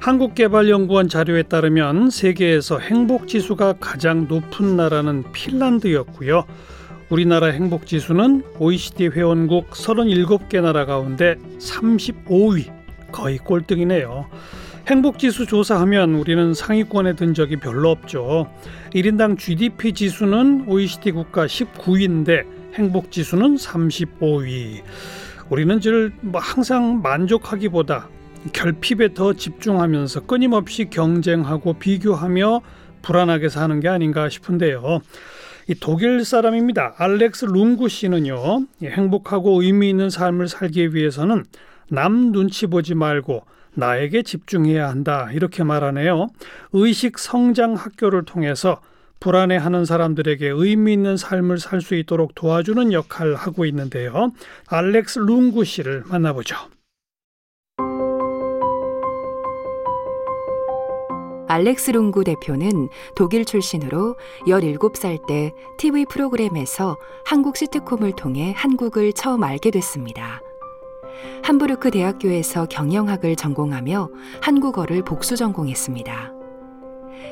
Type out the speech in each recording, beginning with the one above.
한국개발연구원 자료에 따르면 세계에서 행복지수가 가장 높은 나라는 핀란드였고요. 우리나라 행복지수는 OECD 회원국 37개 나라 가운데 35위, 거의 꼴등이네요. 행복지수 조사하면 우리는 상위권에 든 적이 별로 없죠. 1인당 GDP 지수는 OECD 국가 19위인데 행복지수는 35위. 우리는 늘 항상 만족하기보다 결핍에 더 집중하면서 끊임없이 경쟁하고 비교하며 불안하게 사는 게 아닌가 싶은데요. 이 독일 사람입니다. 알렉스 룽구 씨는요. 행복하고 의미 있는 삶을 살기 위해서는 남 눈치 보지 말고 나에게 집중해야 한다 이렇게 말하네요. 의식 성장 학교를 통해서 불안해하는 사람들에게 의미 있는 삶을 살 수 있도록 도와주는 역할을 하고 있는데요. 알렉스 룽구 씨를 만나보죠. 알렉스 룽구 대표는 독일 출신으로 17살 때 TV 프로그램에서 한국 시트콤을 통해 한국을 처음 알게 됐습니다. 함부르크 대학교에서 경영학을 전공하며 한국어를 복수 전공했습니다.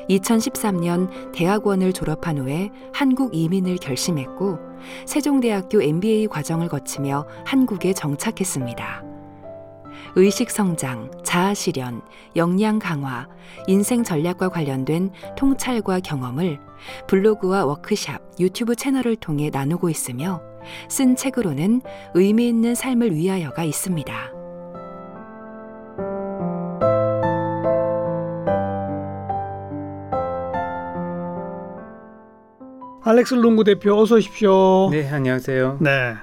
2013년 대학원을 졸업한 후에 한국 이민을 결심했고 세종대학교 MBA 과정을 거치며 한국에 정착했습니다. 의식성장, 자아실현, 역량 강화, 인생 전략과 관련된 통찰과 경험을 블로그와 워크샵, 유튜브 채널을 통해 나누고 있으며 쓴 책으로는 의미 있는 삶을 위하여가 있습니다. 알렉스 룽구 대표 어서 오십시오. 네, 안녕하세요. 네.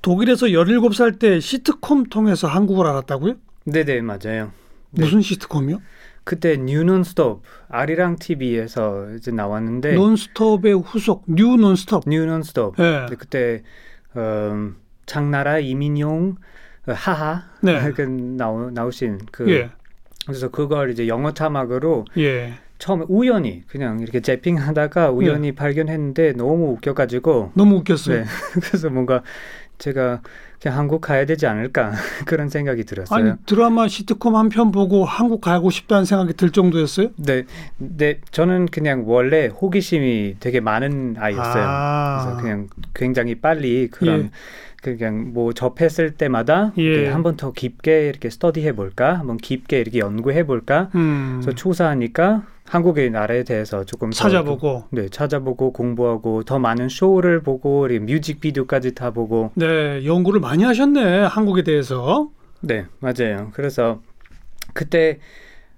독일에서 17살 때 시트콤 통해서 한국을 알았다고요? 네네, 맞아요. 네. 무슨 시트콤이요? 그때 뉴 논 스톱 아리랑 TV에서 이제 나왔는데 논스톱의 후속 뉴 논 스톱. 네. 그때 장나라, 이민용, 하하 네. 나오신 그 예. 그래서 그걸 이제 영어 자막으로 예. 처음에 우연히 그냥 이렇게 재핑하다가 우연히 예. 발견했는데 너무 웃겨가지고 너무 웃겼어요. 네. 그래서 뭔가 제가 그냥 한국 가야 되지 않을까 그런 생각이 들었어요. 아니 드라마 시트콤 한 편 보고 한국 가고 싶다는 생각이 들 정도였어요? 네, 저는 그냥 원래 호기심이 되게 많은 아이였어요. 그래서 그냥 굉장히 빨리 그런 예. 그냥 뭐 접했을 때마다 예. 한 번 더 깊게 이렇게 스터디해 볼까, 한번 깊게 이렇게 연구해 볼까. 그래서 조사하니까 한국의 나라에 대해서 조금 찾아보고, 네 찾아보고 공부하고 더 많은 쇼를 보고 뮤직비디오까지 다 보고. 네, 연구를 많이 하셨네 한국에 대해서. 네, 맞아요. 그래서 그때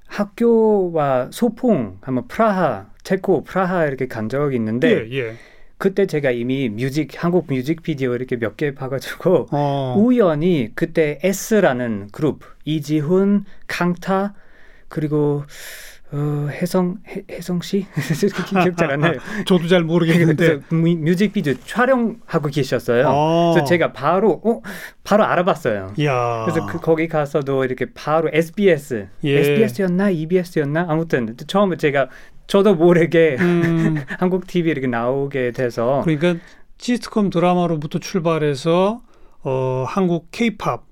학교와 소풍 한번 프라하, 체코 프라하 이렇게 간 적이 있는데. 예, 예. 그때 제가 이미 한국 뮤직비디오 이렇게 몇 개 봐가지고 우연히 그때 S라는 그룹 이지훈, 강타 그리고 혜성 씨? 기억 잘 안 나요. 저도 잘 모르겠는데 뮤직비디오 촬영하고 계셨어요. 그래서 제가 바로 알아봤어요. 이야. 그래서 거기 가서도 이렇게 바로 SBS, 예. SBS였나 EBS였나 아무튼 처음에 제가 저도 모르게 한국 TV 이렇게 나오게 돼서 그러니까 시트콤 드라마로부터 출발해서 한국 K-팝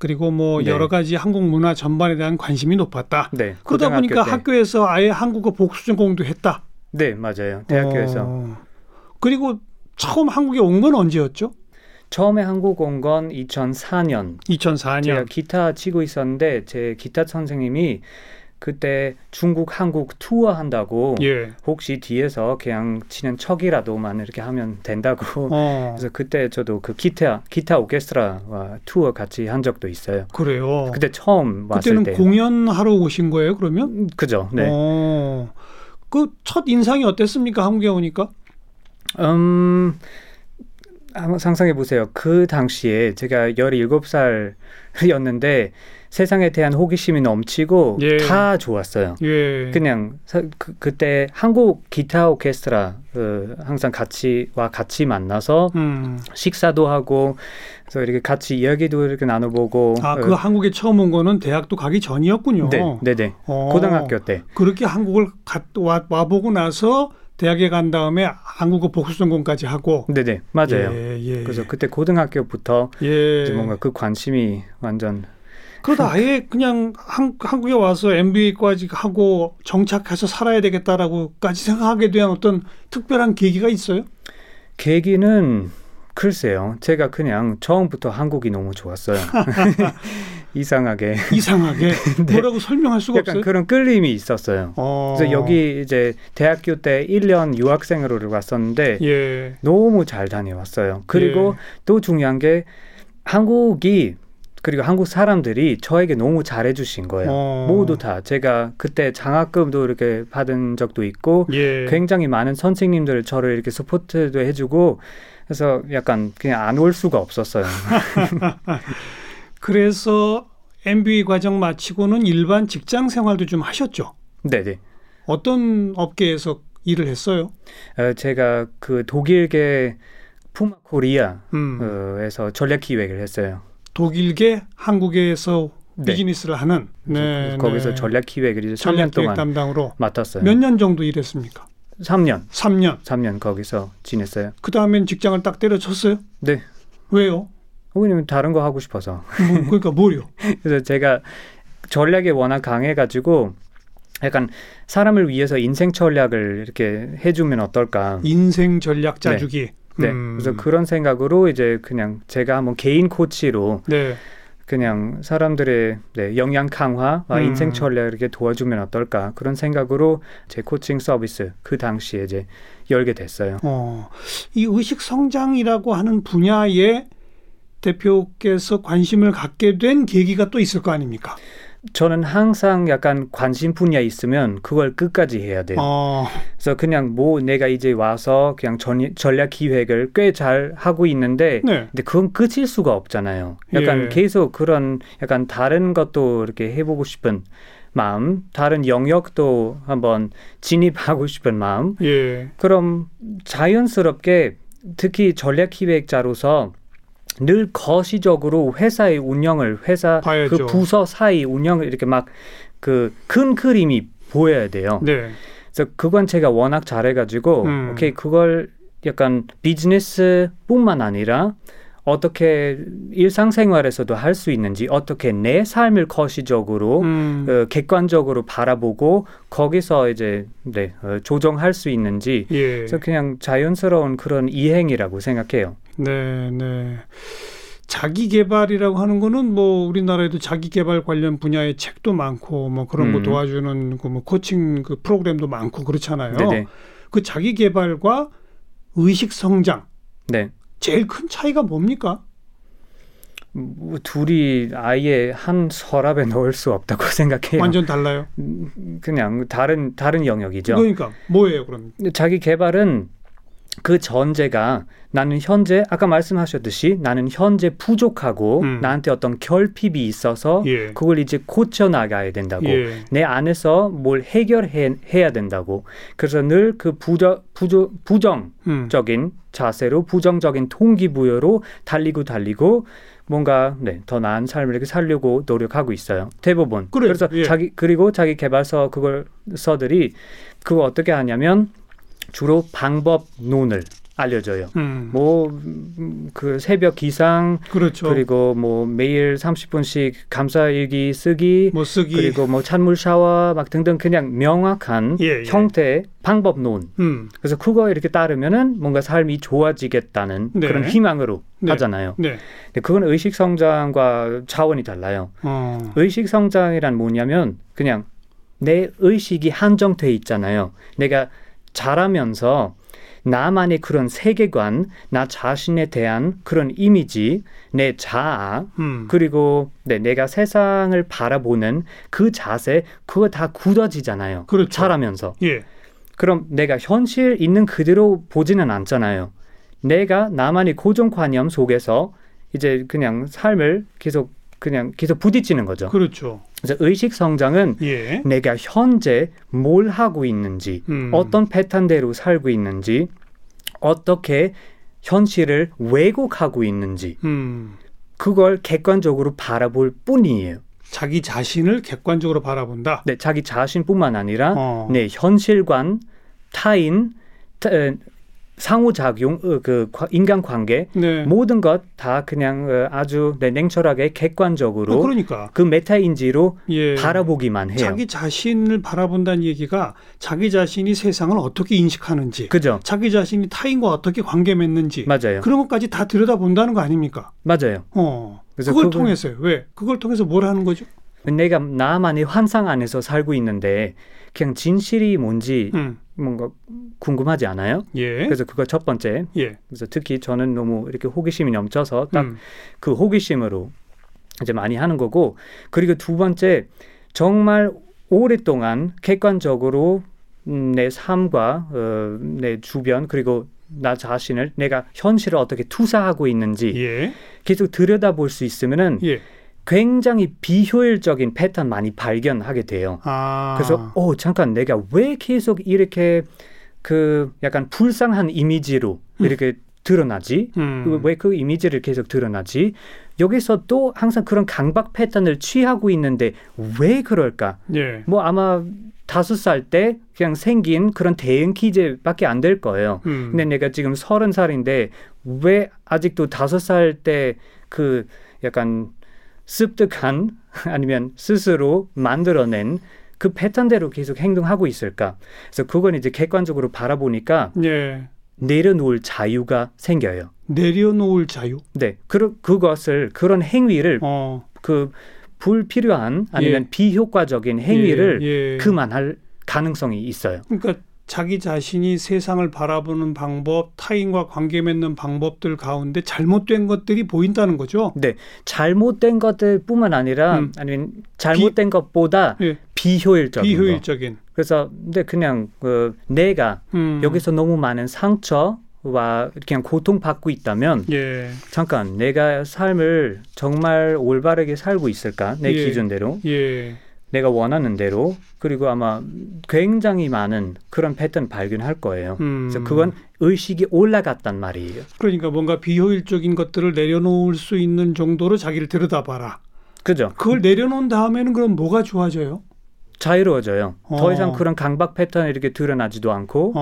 그리고 뭐 네. 여러 가지 한국 문화 전반에 대한 관심이 높았다. 네, 그러다 보니까 때. 학교에서 아예 한국어 복수 전공도 했다. 네, 맞아요. 대학교에서. 그리고 처음 한국에 온 건 언제였죠? 처음에 한국 온 건 2004년. 제가 기타 치고 있었는데 제 기타 선생님이 그때 중국, 한국 투어 한다고 예. 혹시 뒤에서 그냥 치는 척이라도만 이렇게 하면 된다고 그래서 그때 저도 그 기타 오케스트라와 투어 같이 한 적도 있어요. 그래요? 그때 처음 왔을 때. 그때는 공연하러 오신 거예요 그러면? 그죠. 네. 그 첫 인상이 어땠습니까 한국에 오니까? 한번 상상해 보세요. 그 당시에 제가 17살이었는데 세상에 대한 호기심이 넘치고 예. 다 좋았어요. 예. 그냥 그때 한국 기타 오케스트라 항상 같이 만나서 식사도 하고 그래서 이렇게 같이 이야기도 이렇게 나눠보고. 아, 그 한국에 처음 온 거는 대학도 가기 전이었군요. 네, 네네. 고등학교 때. 그렇게 한국을 와보고 나서 대학에 간 다음에 한국어 복수전공까지 하고. 네네, 맞아요. 예, 예. 그래서 그때 고등학교부터 예. 뭔가 그 관심이 완전. 그러다 아예 그냥 한국에 와서 MBA까지 하고 정착해서 살아야 되겠다라고까지 생각하게 된 어떤 특별한 계기가 있어요? 계기는 글쎄요. 제가 그냥 처음부터 한국이 너무 좋았어요. 이상하게. 이상하게? 네. 뭐라고 설명할 수가 약간 없어요? 약간 그런 끌림이 있었어요. 그래서 여기 이제 대학교 때 1년 유학생으로 왔었는데 예. 너무 잘 다녀왔어요. 그리고 예. 또 중요한 게 한국이 그리고 한국 사람들이 저에게 너무 잘해주신 거예요. 모두 다. 제가 그때 장학금도 이렇게 받은 적도 있고 예. 굉장히 많은 선생님들 저를 이렇게 서포트도 해주고 그래서 약간 그냥 안 올 수가 없었어요. 그래서 MBA 과정 마치고는 일반 직장 생활도 좀 하셨죠? 네네. 어떤 업계에서 일을 했어요? 제가 그 독일계 푸마 코리아에서 전략 기획을 했어요. 독일계 한국에서 네. 비즈니스를 하는 네, 거기서 네. 전략 기획을 3년 동안 담당으로 맡았어요. 몇 년 정도 일했습니까? 3년. 3년 거기서 지냈어요. 그다음엔 직장을 딱 때려쳤어요? 네. 왜요? 왜냐면 다른 거 하고 싶어서. 뭐, 그러니까 뭘요? 그래서 제가 전략에 워낙 강해가지고 약간 사람을 위해서 인생 전략을 이렇게 해주면 어떨까. 인생 전략 짜주기. 네. 네, 그래서 그런 생각으로 이제 그냥 제가 한번 개인 코치로 네. 그냥 사람들의 네, 영양 강화와 인생 전략 이렇게 도와주면 어떨까 그런 생각으로 제 코칭 서비스 그 당시에 이제 열게 됐어요. 이 의식 성장이라고 하는 분야에 대표께서 관심을 갖게 된 계기가 또 있을 거 아닙니까? 저는 항상 약간 관심 분야에 있으면 그걸 끝까지 해야 돼요. 그래서 그냥 뭐 내가 이제 와서 그냥 전략 기획을 꽤 잘 하고 있는데 네. 근데 그건 끝일 수가 없잖아요. 약간 예. 계속 그런 약간 다른 것도 이렇게 해보고 싶은 마음, 다른 영역도 한번 진입하고 싶은 마음. 예. 그럼 자연스럽게 특히 전략 기획자로서 늘 거시적으로 회사의 운영을 봐야죠. 그 부서 사이 운영을 이렇게 막 그 큰 그림이 보여야 돼요. 네. 그래서 그건 제가 워낙 잘해가지고 오케이 그걸 약간 비즈니스뿐만 아니라 어떻게 일상생활에서도 할 수 있는지 어떻게 내 삶을 거시적으로 객관적으로 바라보고 거기서 이제 네, 조정할 수 있는지 예. 그래서 그냥 자연스러운 그런 이행이라고 생각해요. 네, 네. 자기 개발이라고 하는 거는 뭐 우리나라에도 자기 개발 관련 분야의 책도 많고 뭐 그런 거 도와주는 그 뭐 코칭 그 프로그램도 많고 그렇잖아요. 네네. 그 자기 개발과 의식 성장. 네. 제일 큰 차이가 뭡니까? 둘이 아예 한 서랍에 넣을 수 없다고 생각해요. 완전 달라요? 그냥 다른 영역이죠. 그러니까 뭐예요, 그럼? 자기 개발은 그 전제가 나는 현재 아까 말씀하셨듯이 나는 현재 부족하고 나한테 어떤 결핍이 있어서 예. 그걸 이제 고쳐나가야 된다고 예. 내 안에서 뭘 해결해야 된다고 그래서 늘 그 부정적인 자세로 부정적인 동기부여로 달리고 뭔가 네, 더 나은 삶을 이렇게 살려고 노력하고 있어요. 대부분. 그래서 예. 자기 개발서 서들이 그거 어떻게 하냐면 주로 방법론을 알려줘요. 뭐 그 새벽 기상, 그렇죠. 그리고 뭐 매일 30분씩 감사일기 쓰기, 그리고 뭐 찬물 샤워 막 등등 그냥 명확한 예, 예. 형태의 방법론. 그래서 그거 이렇게 따르면은 뭔가 삶이 좋아지겠다는 네. 그런 희망으로 네. 하잖아요. 네. 근데 그건 의식 성장과 차원이 달라요. 의식 성장이란 뭐냐면 그냥 내 의식이 한정돼 있잖아요. 내가 자라면서 나만의 그런 세계관, 나 자신에 대한 그런 이미지, 내 자아, 그리고 네, 내가 세상을 바라보는 그 자세, 그거 다 굳어지잖아요. 그렇죠. 자라면서. 예. 그럼 내가 현실 있는 그대로 보지는 않잖아요. 내가 나만의 고정관념 속에서 이제 그냥 삶을 계속 그냥 계속 부딪히는 거죠. 그렇죠. 그래서 의식 성장은 예. 내가 현재 뭘 하고 있는지, 어떤 패턴대로 살고 있는지, 어떻게 현실을 왜곡하고 있는지, 그걸 객관적으로 바라볼 뿐이에요. 자기 자신을 객관적으로 바라본다. 네, 자기 자신뿐만 아니라 네, 현실관, 타인, 상호작용, 그 인간관계 네. 모든 것 다 그냥 아주 네, 냉철하게 객관적으로 그러니까. 그 메타인지로 예. 바라보기만 해요. 자기 자신을 바라본다는 얘기가 자기 자신이 세상을 어떻게 인식하는지 그죠. 자기 자신이 타인과 어떻게 관계 맺는지 맞아요. 그런 것까지 다 들여다본다는 거 아닙니까? 맞아요. 그래서 그걸 통해서요. 왜? 그걸 통해서 뭘 하는 거죠? 내가 나만의 환상 안에서 살고 있는데 그냥 진실이 뭔지 뭔가 궁금하지 않아요? 예. 그래서 그거 첫 번째. 예. 그래서 특히 저는 너무 이렇게 호기심이 넘쳐서 딱 그 호기심으로 이제 많이 하는 거고, 그리고 두 번째 정말 오랫동안 객관적으로 내 삶과 내 주변 그리고 나 자신을 내가 현실을 어떻게 투사하고 있는지 예. 계속 들여다볼 수 있으면은. 예. 굉장히 비효율적인 패턴 많이 발견하게 돼요. 그래서 잠깐 내가 왜 계속 이렇게 그 약간 불쌍한 이미지로 이렇게 드러나지? 왜 그 이미지를 계속 드러나지? 여기서 또 항상 그런 강박 패턴을 취하고 있는데 왜 그럴까? 예. 뭐 아마 5살 때 그냥 생긴 그런 대응 기제밖에 안 될 거예요. 근데 내가 지금 30살인데 왜 아직도 5살 때 그 약간 습득한 아니면 스스로 만들어낸 그 패턴대로 계속 행동하고 있을까? 그래서 그건 이제 객관적으로 바라보니까 예. 내려놓을 자유가 생겨요. 내려놓을 자유? 네, 그것을 그런 행위를 그 불필요한 아니면 예. 비효과적인 행위를 예. 그만할 가능성이 있어요. 그러니까 자기 자신이 세상을 바라보는 방법, 타인과 관계 맺는 방법들 가운데 잘못된 것들이 보인다는 거죠? 네. 잘못된 것들뿐만 아니라 아니면 잘못된 것보다 예. 비효율적인 거. 그래서 근데 그냥 내가 여기서 너무 많은 상처와 그냥 고통받고 있다면 예. 잠깐 내가 삶을 정말 올바르게 살고 있을까? 내 예. 기준대로. 예. 내가 원하는 대로, 그리고 아마 굉장히 많은 그런 패턴 발견할 거예요. 그래서 그건 의식이 올라갔단 말이에요. 그러니까 뭔가 비효율적인 것들을 내려놓을 수 있는 정도로 자기를 들여다봐라. 그죠. 그걸 내려놓은 다음에는 그럼 뭐가 좋아져요? 자유로워져요. 더 이상 그런 강박 패턴이 이렇게 드러나지도 않고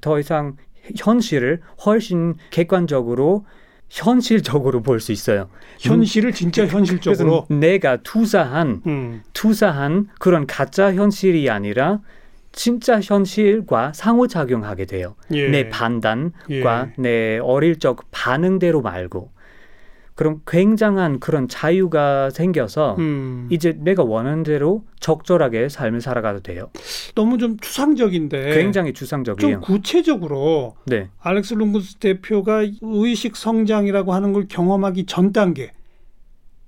더 이상 현실을 훨씬 객관적으로 현실적으로 볼 수 있어요. 현실을 진짜 현실적으로. 내가 투사한 그런 가짜 현실이 아니라 진짜 현실과 상호작용하게 돼요. 예. 내 판단과 예. 내 어릴 적 반응대로 말고. 그럼 굉장한 그런 자유가 생겨서 이제 내가 원하는 대로 적절하게 삶을 살아가도 돼요. 너무 좀 추상적인데. 굉장히 추상적이에요. 좀 구체적으로 네. 알렉스 룽구 대표가 의식 성장이라고 하는 걸 경험하기 전 단계.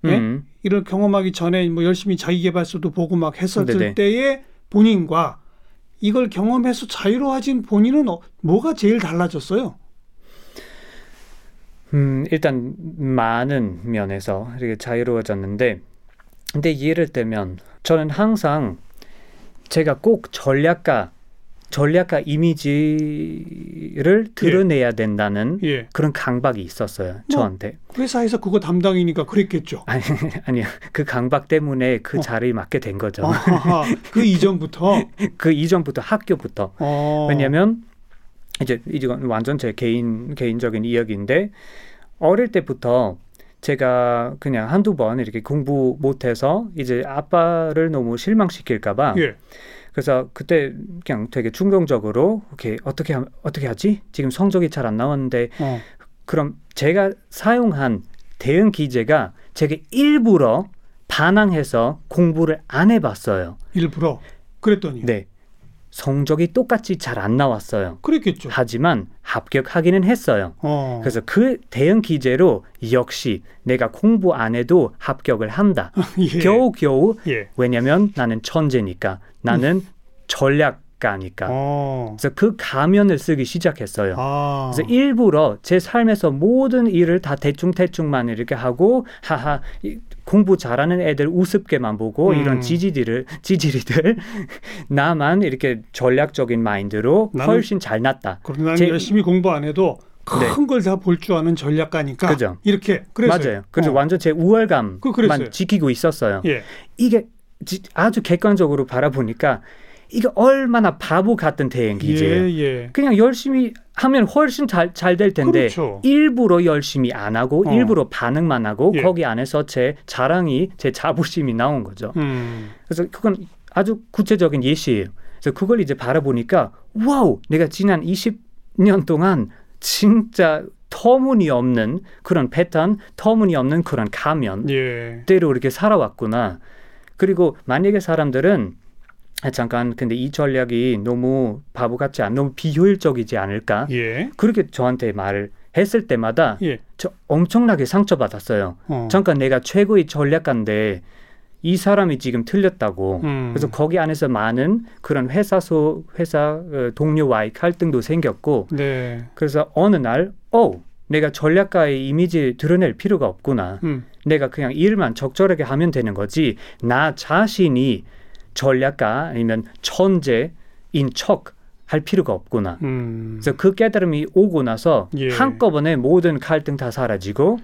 네? 이런 경험하기 전에 뭐 열심히 자기계발서도 보고 막 했었을 네네. 때의 본인과 이걸 경험해서 자유로워진 본인은 뭐가 제일 달라졌어요? 일단 많은 면에서 이렇게 자유로워졌는데, 근데 예를 들면 저는 항상 제가 꼭 전략가 이미지를 드러내야 된다는 예. 그런 강박이 있었어요. 저한테. 회사에서 그거 담당이니까 그랬겠죠. 아니요. 그 강박 때문에 그 자리에 맞게 된 거죠. 그 이전부터? 그 이전부터, 학교부터. 왜냐하면 이건 완전 제 개인적인 이야기인데, 어릴 때부터 제가 그냥 한두 번 이렇게 공부 못해서 이제 아빠를 너무 실망시킬까봐 예. 그래서 그때 그냥 되게 충동적으로 이렇게 어떻게 하지? 지금 성적이 잘 안 나왔는데 그럼 제가 사용한 대응 기제가 제가 일부러 반항해서 공부를 안 해봤어요. 일부러? 그랬더니? 네. 성적이 똑같이 잘 안 나왔어요. 그랬겠죠. 하지만 합격하기는 했어요. 그래서 그 대응 기제로 역시 내가 공부 안 해도 합격을 한다. 예. 겨우겨우 예. 왜냐하면 나는 천재니까. 나는 전략가니까. 그래서 그 가면을 쓰기 시작했어요. 그래서 일부러 제 삶에서 모든 일을 다 대충만 이렇게 하고 하하 공부 잘하는 애들 우습게만 보고 이런 지지리들 나만 이렇게 전략적인 마인드로 훨씬 잘났다. 그럼 나는 열심히 공부 안 해도 큰 걸 다 볼 줄 아는 전략가니까. 그죠. 이렇게. 그래서 맞아요. 그래서 완전 제 우월감만 지키고 있었어요. 예. 이게 아주 객관적으로 바라보니까 이게 얼마나 바보 같은 대행기제예요. 예, 예. 그냥 열심히 하면 훨씬 잘 될 텐데 그렇죠. 일부러 열심히 안 하고 일부러 반응만 하고 거기 안에서 제 자랑이 제 자부심이 나온 거죠. 그래서 그건 아주 구체적인 예시예요. 그래서 그걸 이제 바라보니까 와우, 내가 지난 20년 동안 진짜 터무니없는 그런 패턴, 터무니없는 그런 가면대로 이렇게 살아왔구나. 그리고 만약에 사람들은 잠깐 근데 이 전략이 너무 바보같지 않, 너무 비효율적이지 않을까? 그렇게 저한테 말을 했을 때마다 저 엄청나게 상처받았어요. 잠깐 내가 최고의 전략가인데 이 사람이 지금 틀렸다고. 그래서 거기 안에서 많은 그런 회사 동료와의 갈등도 생겼고. 그래서 어느 날 내가 전략가의 이미지 드러낼 필요가 없구나. 내가 그냥 일만 적절하게 하면 되는 거지. 나 자신이 전략가 아니면 천재인 척 할 필요가 없구나. 그래서 그 깨달음이 오고 나서 한꺼번에 모든 갈등 다 사라지고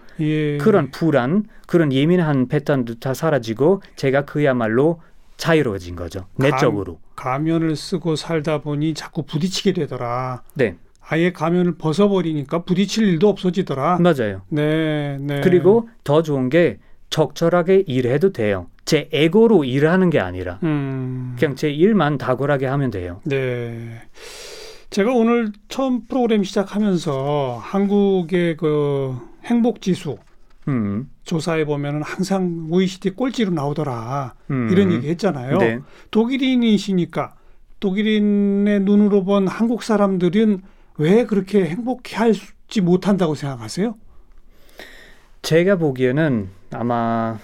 그런 불안, 그런 예민한 패턴도 다 사라지고 제가 그야말로 자유로워진 거죠. 내적으로. 가면을 쓰고 살다 보니 자꾸 부딪히게 되더라. 네. 아예 가면을 벗어버리니까 부딪힐 일도 없어지더라. 맞아요. 네. 그리고 더 좋은 게 적절하게 일해도 돼요. 제 에고로 일하는 게 아니라 그냥 제 일만 탁월하게 하면 돼요. 네, 제가 오늘 처음 프로그램 시작하면서 한국의 그 행복지수 조사에 보면 항상 OECD 꼴찌로 나오더라 이런 얘기 했잖아요. 네. 독일인이시니까 독일인의 눈으로 본 한국 사람들은 왜 그렇게 행복해하지 못한다고 생각하세요? 제가 보기에는 아마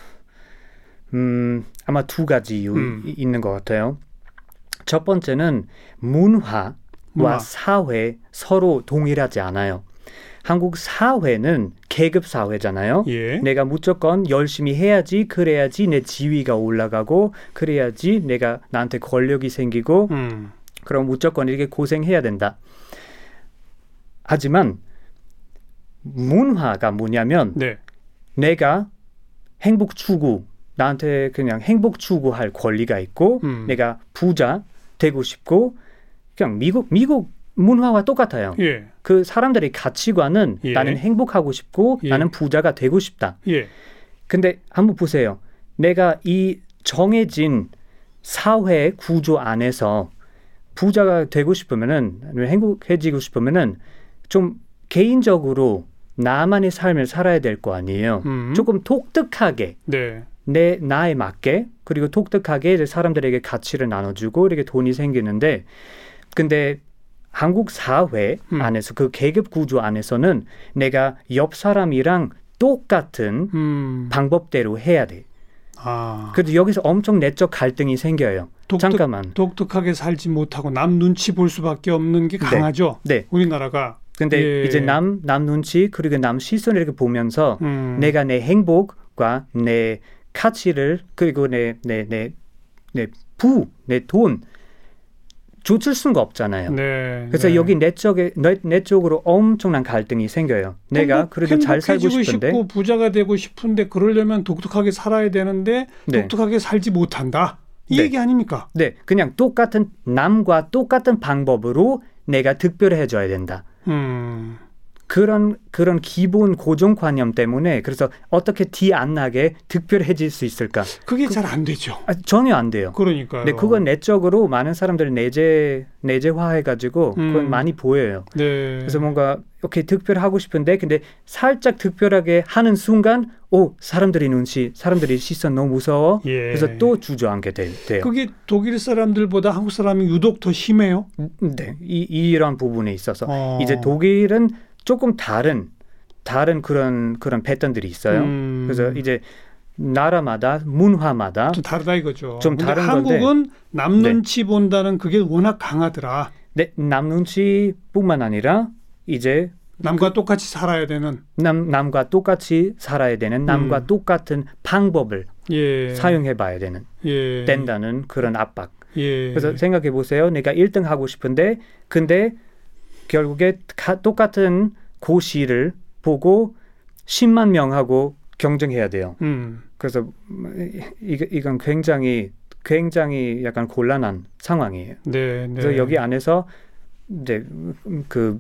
두 가지 이유 있는 것 같아요. 첫 번째는 문화와 사회 서로 동일하지 않아요. 한국 사회는 계급 사회잖아요. 내가 무조건 열심히 해야지, 그래야지 내 지위가 올라가고, 그래야지 나한테 권력이 생기고, 그럼 무조건 이렇게 고생해야 된다. 하지만 문화가 뭐냐면 내가 행복 추구, 나한테 그냥 행복 추구할 권리가 있고 내가 부자 되고 싶고, 그냥 미국 문화와 똑같아요. 그 사람들의 가치관은 나는 행복하고 싶고 나는 부자가 되고 싶다. 근데 한번 보세요. 내가 이 정해진 사회 구조 안에서 부자가 되고 싶으면은, 행복해지고 싶으면은 좀 개인적으로 나만의 삶을 살아야 될 거 아니에요. 조금 독특하게 내 나에 맞게, 그리고 독특하게 사람들에게 가치를 나눠주고 이렇게 돈이 생기는데, 근데 한국 사회 안에서 그 계급 구조 안에서는 내가 옆 사람이랑 똑같은 방법대로 해야 돼. 그래서 여기서 엄청 내적 갈등이 생겨요. 독특하게 살지 못하고 남 눈치 볼 수밖에 없는 게 강하죠. 우리나라가. 근데 이제 남 눈치, 그리고 남 시선을 이렇게 보면서 내가 내 행복과 내 가치를, 그리고 내 돈 조출 수가 없잖아요. 그래서 여기 내적으로 엄청난 갈등이 생겨요. 내가 그래도 잘 살고 싶은데, 싶고 부자가 되고 싶은데, 그러려면 독특하게 살아야 되는데 독특하게 살지 못한다. 이 얘기 아닙니까? 그냥 똑같은 남과 똑같은 방법으로 내가 특별해져야 된다. 그런 기본 고정관념 때문에, 그래서 어떻게 티 안 나게 특별해질 수 있을까? 그게 잘 안 되죠. 전혀 안 돼요. 그러니까요. 근데 그건 내적으로 많은 사람들이 내재화해가지고 그건 많이 보여요. 그래서 뭔가 이렇게 특별하고 싶은데, 근데 살짝 특별하게 하는 순간 사람들이 눈치, 사람들이 시선 너무 무서워. 그래서 또 주저앉게 돼요. 그게 독일 사람들보다 한국 사람이 유독 더 심해요? 네. 이런 부분에 있어서 이제 독일은 조금 다른 그런 패턴들이 있어요. 그래서 이제 나라마다, 문화마다 좀 다르다 이거죠. 좀 다른 건데, 한국은 남 눈치 본다는 그게 워낙 강하더라. 남 눈치뿐만 아니라 이제 남과 똑같이 살아야 되는 남과 똑같이 살아야 되는 남과 똑같은 방법을 사용해봐야 되는 된다는 그런 압박. 그래서 생각해 보세요. 내가 1등 하고 싶은데 근데 결국에 똑같은 고시를 보고 10만 명하고 경쟁해야 돼요. 그래서 이건 굉장히 약간 곤란한 상황이에요. 네. 그래서 여기 안에서 이제 그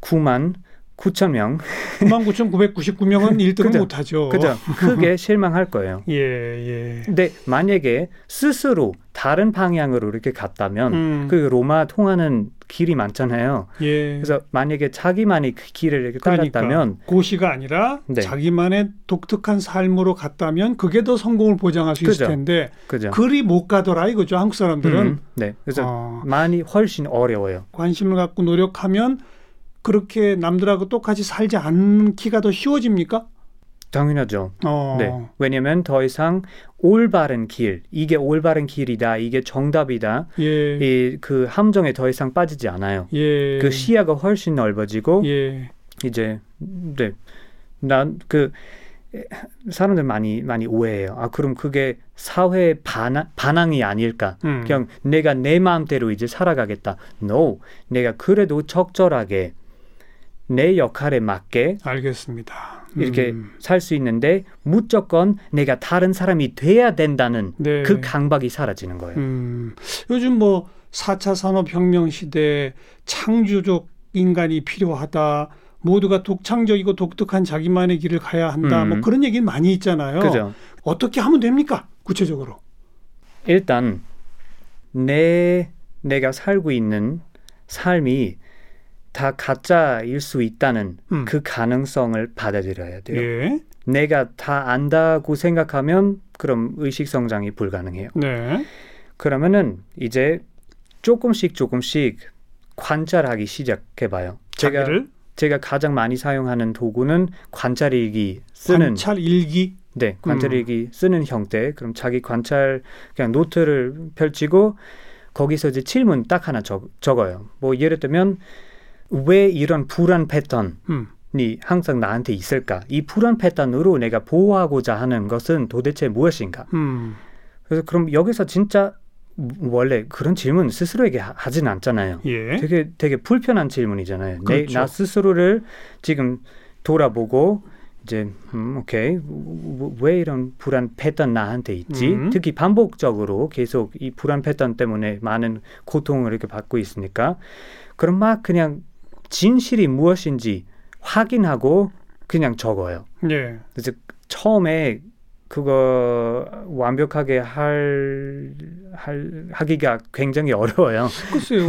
9만 9천 명 99,999명은 1등은 그죠, 못하죠. 그죠. 크게 실망할 거예요. 근데 만약에 스스로 다른 방향으로 이렇게 갔다면 그 로마 통하는 길이 많잖아요. 그래서 만약에 자기만의 그 길을 이렇게 따랐다면 고시가 아니라 자기만의 독특한 삶으로 갔다면 그게 더 성공을 보장할 수 있을 텐데 그리 못 가더라 이거죠. 한국 사람들은. 그래서 많이 훨씬 어려워요. 관심을 갖고 노력하면 그렇게 남들하고 똑같이 살지 않기가 더 쉬워집니까? 당연하죠. 왜냐하면 더 이상 올바른 길, 이게 올바른 길이다, 이게 정답이다, 이 그 함정에 더 이상 빠지지 않아요. 그 시야가 훨씬 넓어지고 이제 난 그 사람들 많이 오해해요. 아 그럼 그게 사회의 반항이 아닐까? 그냥 내가 내 마음대로 이제 살아가겠다. No, 내가 그래도 적절하게 내 역할에 맞게 알겠습니다. 이렇게 살 수 있는데 무조건 내가 다른 사람이 돼야 된다는 그 강박이 사라지는 거예요. 요즘 뭐 4차 산업혁명 시대에 창조적 인간이 필요하다. 모두가 독창적이고 독특한 자기만의 길을 가야 한다. 뭐 그런 얘기는 많이 있잖아요. 그죠. 어떻게 하면 됩니까? 구체적으로. 일단 내가 살고 있는 삶이 다 가짜일 수 있다는 그 가능성을 받아들여야 돼요. 내가 다 안다고 생각하면 그럼 의식 성장이 불가능해요. 그러면은 이제 조금씩 관찰하기 시작해봐요. 제가 가장 많이 사용하는 도구는 관찰일기 쓰는 관찰일기 쓰는 형태. 그럼 자기 관찰 그냥 노트를 펼치고 거기서 이제 질문 딱 하나 적어요. 뭐 예를 들면 왜 이런 불안 패턴이 항상 나한테 있을까? 이 불안 패턴으로 내가 보호하고자 하는 것은 도대체 무엇인가? 그래서 그럼 여기서 진짜 원래 그런 질문 스스로에게 하진 않잖아요. 되게 불편한 질문이잖아요. 나 스스로를 지금 돌아보고 이제 오케이 왜 이런 불안 패턴 나한테 있지? 특히 반복적으로 계속 이 불안 패턴 때문에 많은 고통을 이렇게 받고 있으니까 그럼 막 그냥 진실이 무엇인지 확인하고 그냥 적어요. 그래서 처음에 그거 완벽하게 하기가 굉장히 어려워요. 글쎄요.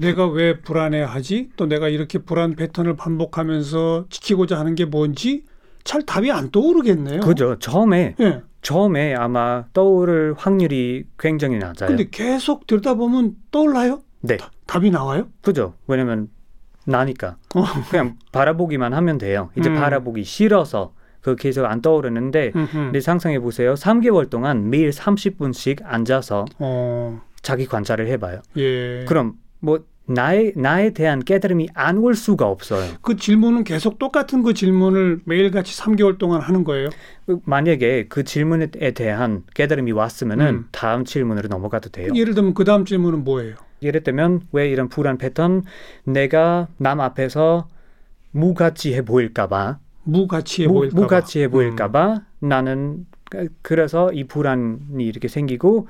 내가 왜 불안해하지? 또 내가 이렇게 불안 패턴을 반복하면서 지키고자 하는 게 뭔지 잘 답이 안 떠오르겠네요. 그죠. 처음에 아마 떠오를 확률이 굉장히 낮아요. 그런데 계속 들여다보면 떠올라요? 답이 나와요? 그죠. 왜냐면 나니까. 그냥 바라보기만 하면 돼요. 이제 바라보기 싫어서 그 계속 안 떠오르는데 근데 상상해 보세요. 3개월 동안 매일 30분씩 앉아서 자기 관찰을 해봐요. 그럼 뭐 나에 대한 깨달음이 안 올 수가 없어요. 그 질문은 계속 똑같은 그 질문을 매일같이 3개월 동안 하는 거예요? 만약에 그 질문에 대한 깨달음이 왔으면은 다음 질문으로 넘어가도 돼요. 예를 들면 그 다음 질문은 뭐예요? 예를 들면 왜 이런 불안 패턴 내가 남 앞에서 무가치해 보일까 봐 무가치해 보일까 봐 나는 그래서 이 불안이 이렇게 생기고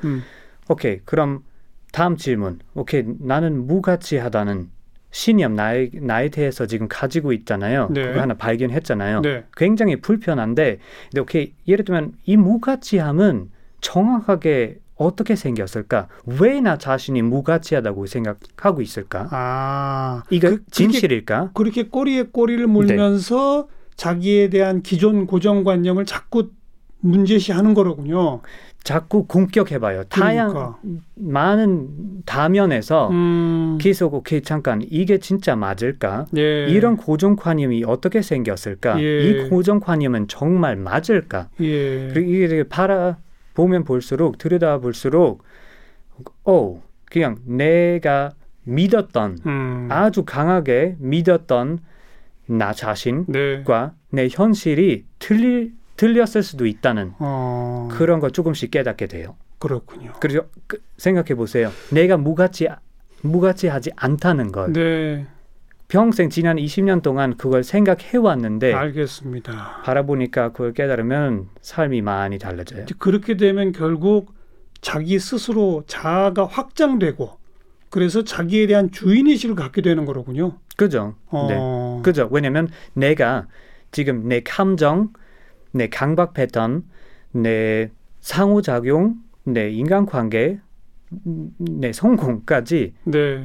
오케이 그럼 다음 질문 오케이 나는 무가치하다는 신념 나에 대해서 지금 가지고 있잖아요. 그거 하나 발견했잖아요. 굉장히 불편한데 근데 오케이 예를 들면 이 무가치함은 정확하게 어떻게 생겼을까? 왜 나 자신이 무가치하다고 생각하고 있을까? 이거 진실일까? 그렇게 꼬리에 꼬리를 물면서 자기에 대한 기존 고정관념을 자꾸 문제시하는 거로군요. 자꾸 공격해봐요. 많은 다면에서 계속 오케이 잠깐 이게 진짜 맞을까? 이런 고정관념이 어떻게 생겼을까? 이 고정관념은 정말 맞을까? 그리고 이게 되게 보면 볼수록 들여다볼수록 그냥 내가 믿었던 아주 강하게 믿었던 나 자신과 내 현실이 틀렸을 수도 있다는 그런 걸 조금씩 깨닫게 돼요. 그렇군요. 그래서 생각해 보세요. 내가 무가치하지 않다는 걸. 네. 평생 지난 20년 동안 그걸 생각해왔는데 알겠습니다. 바라보니까 그걸 깨달으면 삶이 많이 달라져요. 그렇게 되면 결국 자기 스스로 자아가 확장되고 그래서 자기에 대한 주인의식을 갖게 되는 거로군요. 그죠. 네. 그죠. 왜냐하면 내가 지금 내 감정, 내 강박 패턴, 내 상호작용, 내 인간관계, 내 성공까지 네.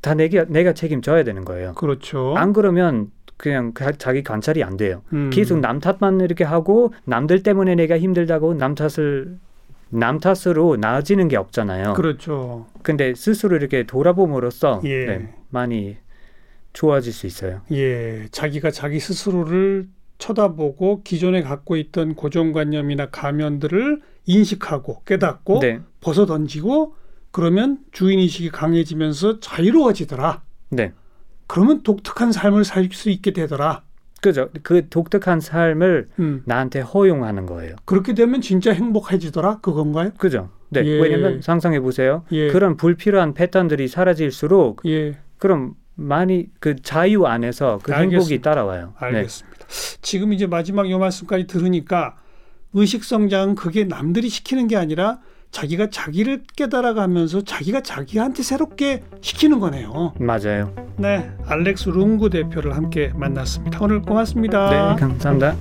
다 내가 책임져야 되는 거예요. 그렇죠. 안 그러면 그냥 자기 관찰이 안 돼요. 계속 남 탓만 이렇게 하고 남들 때문에 내가 힘들다고 남 탓으로 나아지는 게 없잖아요. 그렇죠. 근데 스스로 이렇게 돌아봄으로써 예. 네, 많이 좋아질 수 있어요. 예, 자기가 자기 스스로를 쳐다보고 기존에 갖고 있던 고정관념이나 가면들을 인식하고 깨닫고 네. 벗어던지고 그러면 주인의식이 강해지면서 자유로워지더라. 네. 그러면 독특한 삶을 살 수 있게 되더라. 그죠. 그 독특한 삶을 나한테 허용하는 거예요. 그렇게 되면 진짜 행복해지더라. 그건가요? 그죠. 네. 예. 왜냐하면 상상해 보세요. 예. 그런 불필요한 패턴들이 사라질수록 예. 그럼 많이 그 자유 안에서 그 알겠습니다. 행복이 따라와요. 알겠습니다. 네. 지금 이제 마지막 요 말씀까지 들으니까 의식성장은 그게 남들이 시키는 게 아니라 자기가 자기를 깨달아가면서 자기가 자기한테 새롭게 시키는 거네요. 맞아요. 네, 알렉스 룽구 대표를 함께 만났습니다. 오늘 고맙습니다. 네, 감사합니다.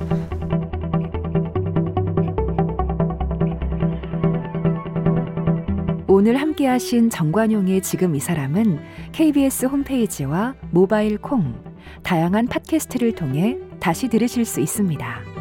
오늘 함께하신 정관용의 지금 이 사람은 KBS 홈페이지와 모바일 콩, 다양한 팟캐스트를 통해 다시 들으실 수 있습니다.